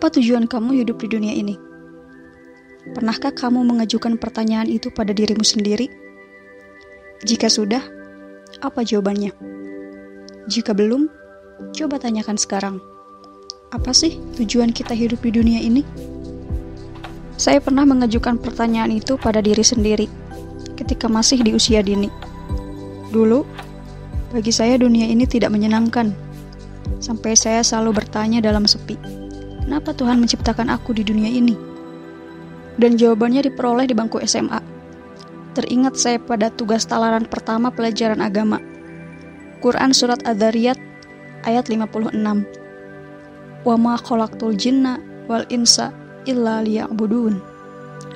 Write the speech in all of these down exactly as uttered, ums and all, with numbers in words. Apa tujuan kamu hidup di dunia ini? Pernahkah kamu mengajukan pertanyaan itu pada dirimu sendiri? Jika sudah, apa jawabannya? Jika belum, coba tanyakan sekarang. Apa sih tujuan kita hidup di dunia ini? Saya pernah mengajukan pertanyaan itu pada diri sendiri ketika masih di usia dini. Dulu, bagi saya dunia ini tidak menyenangkan. Sampai saya selalu bertanya dalam sepi, kenapa Tuhan menciptakan aku di dunia ini? Dan jawabannya diperoleh di bangku S M A. Teringat saya pada tugas talaran pertama pelajaran agama. Quran Surat Adz-Dzariyat ayat lima puluh enam. Wa ma khalaqtul jinna wal insa illa liya'budun.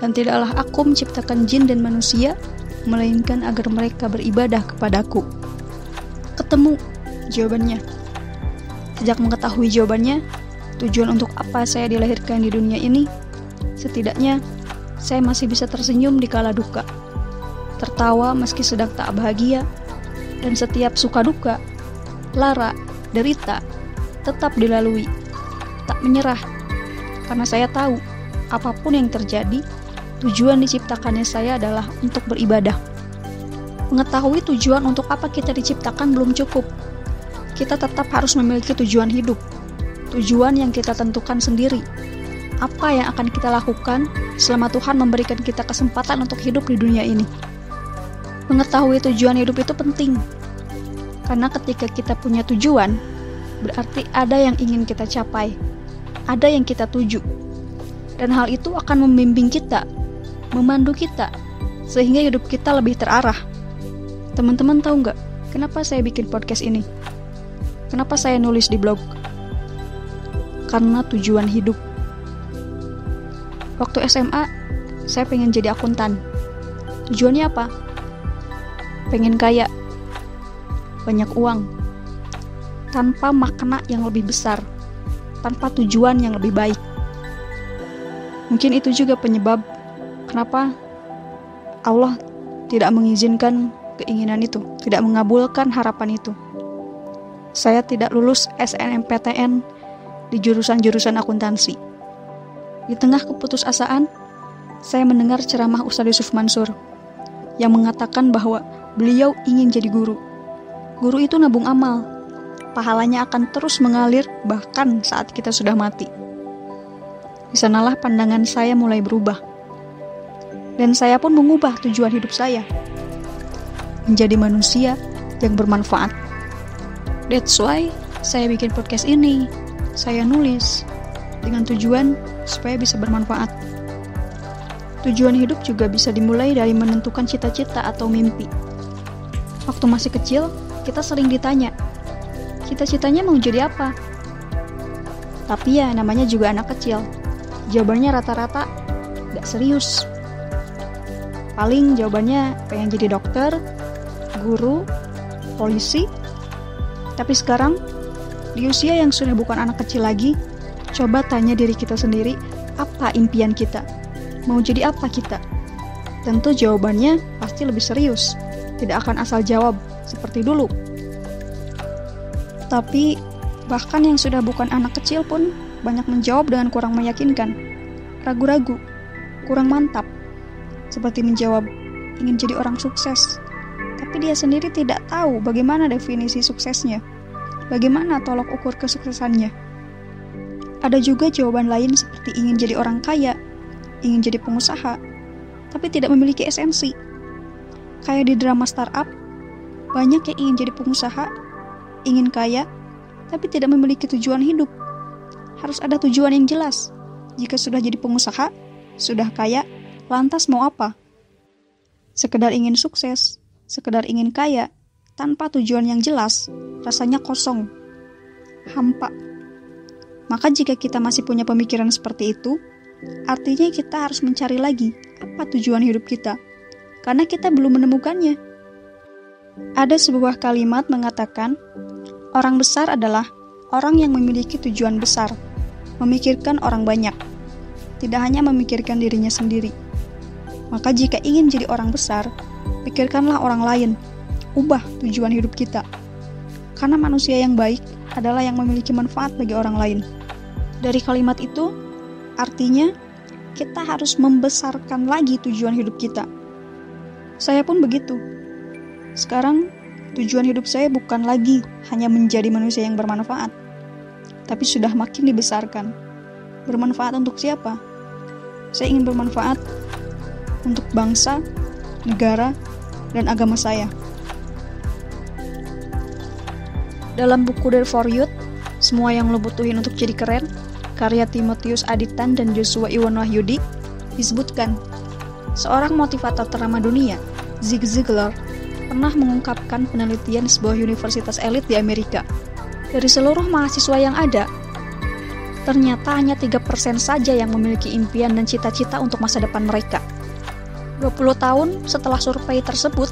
Dan tidaklah aku menciptakan jin dan manusia melainkan agar mereka beribadah kepadaku. Ketemu jawabannya. Sejak mengetahui jawabannya, tujuan untuk apa saya dilahirkan di dunia ini, setidaknya saya masih bisa tersenyum di kala duka, tertawa meski sedang tak bahagia, dan setiap suka duka, lara, derita, tetap dilalui, tak menyerah. Karena saya tahu, apapun yang terjadi, tujuan diciptakannya saya adalah untuk beribadah. Mengetahui tujuan untuk apa kita diciptakan belum cukup. Kita tetap harus memiliki tujuan hidup, tujuan yang kita tentukan sendiri. Apa yang akan kita lakukan selama Tuhan memberikan kita kesempatan untuk hidup di dunia ini? Mengetahui tujuan hidup itu penting, karena ketika kita punya tujuan, berarti ada yang ingin kita capai, ada yang kita tuju, dan hal itu akan membimbing kita, memandu kita, sehingga hidup kita lebih terarah. Teman-teman tahu nggak kenapa saya bikin podcast ini? Kenapa saya nulis di blog? Karena tujuan hidup. Waktu S M A, saya pengen jadi akuntan. Tujuannya apa? Pengen kaya, banyak uang, tanpa makna yang lebih besar, tanpa tujuan yang lebih baik. Mungkin itu juga penyebab kenapa Allah tidak mengizinkan keinginan itu, tidak mengabulkan harapan itu. Saya tidak lulus S N M P T N di jurusan-jurusan akuntansi. Di tengah keputusasaan, saya mendengar ceramah Ustadz Yusuf Mansur yang mengatakan bahwa beliau ingin jadi guru. Guru itu nabung amal. Pahalanya akan terus mengalir bahkan saat kita sudah mati. Di sanalah pandangan saya mulai berubah. Dan saya pun mengubah tujuan hidup saya. Menjadi manusia yang bermanfaat. That's why saya bikin podcast ini. Saya nulis dengan tujuan supaya bisa bermanfaat. Tujuan hidup juga bisa dimulai dari menentukan cita-cita atau mimpi. Waktu masih kecil, kita sering ditanya, cita-citanya mau jadi apa? Tapi ya namanya juga anak kecil, jawabannya rata-rata gak serius. Paling jawabannya pengen jadi dokter, guru, polisi. Tapi sekarang, di usia yang sudah bukan anak kecil lagi, coba tanya diri kita sendiri, apa impian kita? Mau jadi apa kita? Tentu jawabannya pasti lebih serius, tidak akan asal jawab seperti dulu. Tapi, bahkan yang sudah bukan anak kecil pun banyak menjawab dengan kurang meyakinkan, ragu-ragu, kurang mantap. Seperti menjawab, ingin jadi orang sukses. Tapi dia sendiri tidak tahu bagaimana definisi suksesnya, bagaimana tolok ukur kesuksesannya. Ada juga jawaban lain seperti ingin jadi orang kaya, ingin jadi pengusaha, tapi tidak memiliki esensi. Kayak di drama startup, banyak yang ingin jadi pengusaha, ingin kaya, tapi tidak memiliki tujuan hidup. Harus ada tujuan yang jelas. Jika sudah jadi pengusaha, sudah kaya, lantas mau apa? Sekedar ingin sukses, sekedar ingin kaya, tanpa tujuan yang jelas, rasanya kosong, hampa. Maka jika kita masih punya pemikiran seperti itu, artinya kita harus mencari lagi apa tujuan hidup kita, karena kita belum menemukannya. Ada sebuah kalimat mengatakan, orang besar adalah orang yang memiliki tujuan besar, memikirkan orang banyak, tidak hanya memikirkan dirinya sendiri. Maka jika ingin jadi orang besar, pikirkanlah orang lain, ubah tujuan hidup kita. Karena manusia yang baik adalah yang memiliki manfaat bagi orang lain. Dari kalimat itu, artinya kita harus membesarkan lagi tujuan hidup kita. Saya pun begitu. Sekarang tujuan hidup saya bukan lagi hanya menjadi manusia yang bermanfaat, tapi sudah makin dibesarkan. Bermanfaat untuk siapa? Saya ingin bermanfaat untuk bangsa, negara, dan agama saya. Dalam buku Dare for Youth, Semua Yang Lo Butuhin Untuk Jadi Keren, karya Timotius Aditan dan Joshua Iwan Wahyudi, disebutkan, seorang motivator ternama dunia, Zig Ziglar, pernah mengungkapkan penelitian sebuah universitas elit di Amerika. Dari seluruh mahasiswa yang ada, ternyata hanya tiga persen saja yang memiliki impian dan cita-cita untuk masa depan mereka. dua puluh tahun setelah survei tersebut,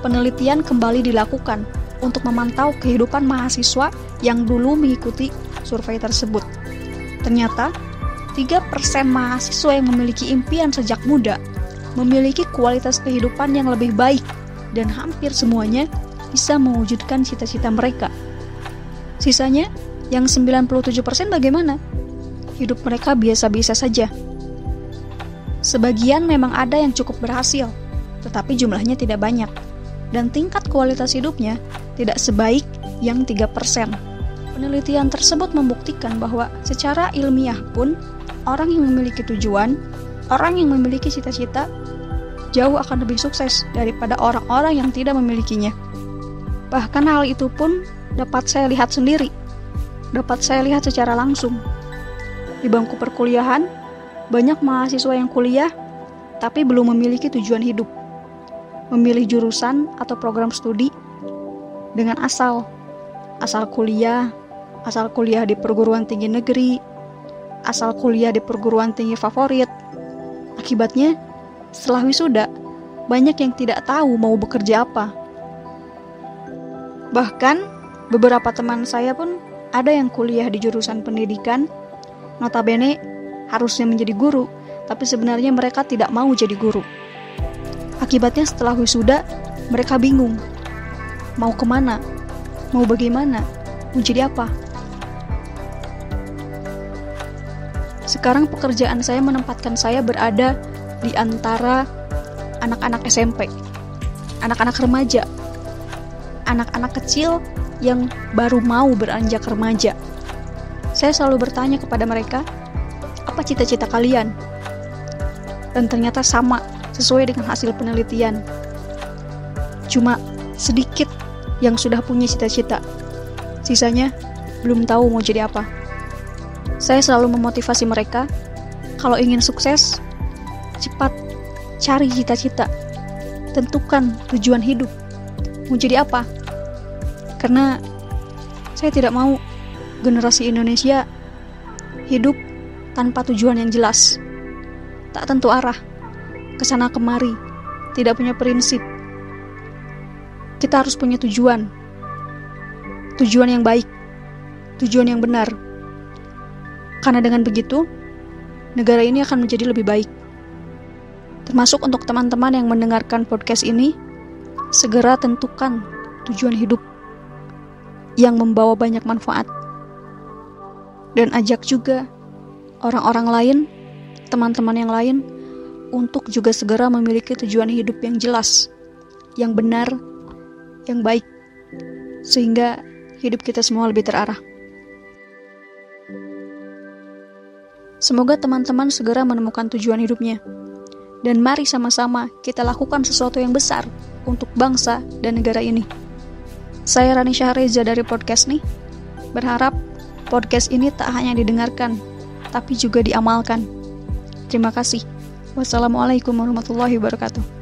penelitian kembali dilakukan untuk memantau kehidupan mahasiswa yang dulu mengikuti survei tersebut. Ternyata, tiga persen mahasiswa yang memiliki impian sejak muda memiliki kualitas kehidupan yang lebih baik dan hampir semuanya bisa mewujudkan cita-cita mereka. Sisanya, yang sembilan puluh tujuh persen bagaimana? Hidup mereka biasa-biasa saja. Sebagian memang ada yang cukup berhasil, tetapi jumlahnya tidak banyak, dan tingkat kualitas hidupnya tidak sebaik yang tiga persen. Penelitian tersebut membuktikan bahwa secara ilmiah pun, orang yang memiliki tujuan, orang yang memiliki cita-cita, jauh akan lebih sukses daripada orang-orang yang tidak memilikinya. Bahkan hal itu pun dapat saya lihat sendiri, dapat saya lihat secara langsung. Di bangku perkuliahan, banyak mahasiswa yang kuliah, tapi belum memiliki tujuan hidup. Memilih jurusan atau program studi dengan asal. Asal kuliah, asal kuliah di perguruan tinggi negeri, asal kuliah di perguruan tinggi favorit. Akibatnya, setelah wisuda, banyak yang tidak tahu mau bekerja apa. Bahkan, beberapa teman saya pun ada yang kuliah di jurusan pendidikan, notabene harusnya menjadi guru, tapi sebenarnya mereka tidak mau jadi guru. Akibatnya setelah wisuda, mereka bingung. Mau kemana? Mau bagaimana? Mau jadi apa? Sekarang pekerjaan saya menempatkan saya berada di antara anak-anak S M P, anak-anak remaja, anak-anak kecil yang baru mau beranjak remaja. Saya selalu bertanya kepada mereka, apa cita-cita kalian? Dan ternyata sama, sesuai dengan hasil penelitian. Cuma sedikit yang sudah punya cita-cita. Sisanya belum tahu mau jadi apa. Saya selalu memotivasi mereka, kalau ingin sukses, cepat cari cita-cita. Tentukan tujuan hidup. Mau jadi apa? Karena saya tidak mau generasi Indonesia hidup tanpa tujuan yang jelas. Tak tentu arah. Kesana kemari, tidak punya prinsip. Kita harus punya tujuan, tujuan yang baik, tujuan yang benar. Karena dengan begitu, negara ini akan menjadi lebih baik. Termasuk untuk teman-teman yang mendengarkan podcast ini, segera tentukan tujuan hidup yang membawa banyak manfaat. Dan ajak juga orang-orang lain, teman-teman yang lain, untuk juga segera memiliki tujuan hidup yang jelas, yang benar, yang baik, sehingga hidup kita semua lebih terarah. Semoga teman-teman segera menemukan tujuan hidupnya. Dan mari sama-sama kita lakukan sesuatu yang besar untuk bangsa dan negara ini. Saya Rani Syahreza dari podcast nih. Berharap podcast ini tak hanya didengarkan, tapi juga diamalkan. Terima kasih. Wassalamualaikum warahmatullahi wabarakatuh.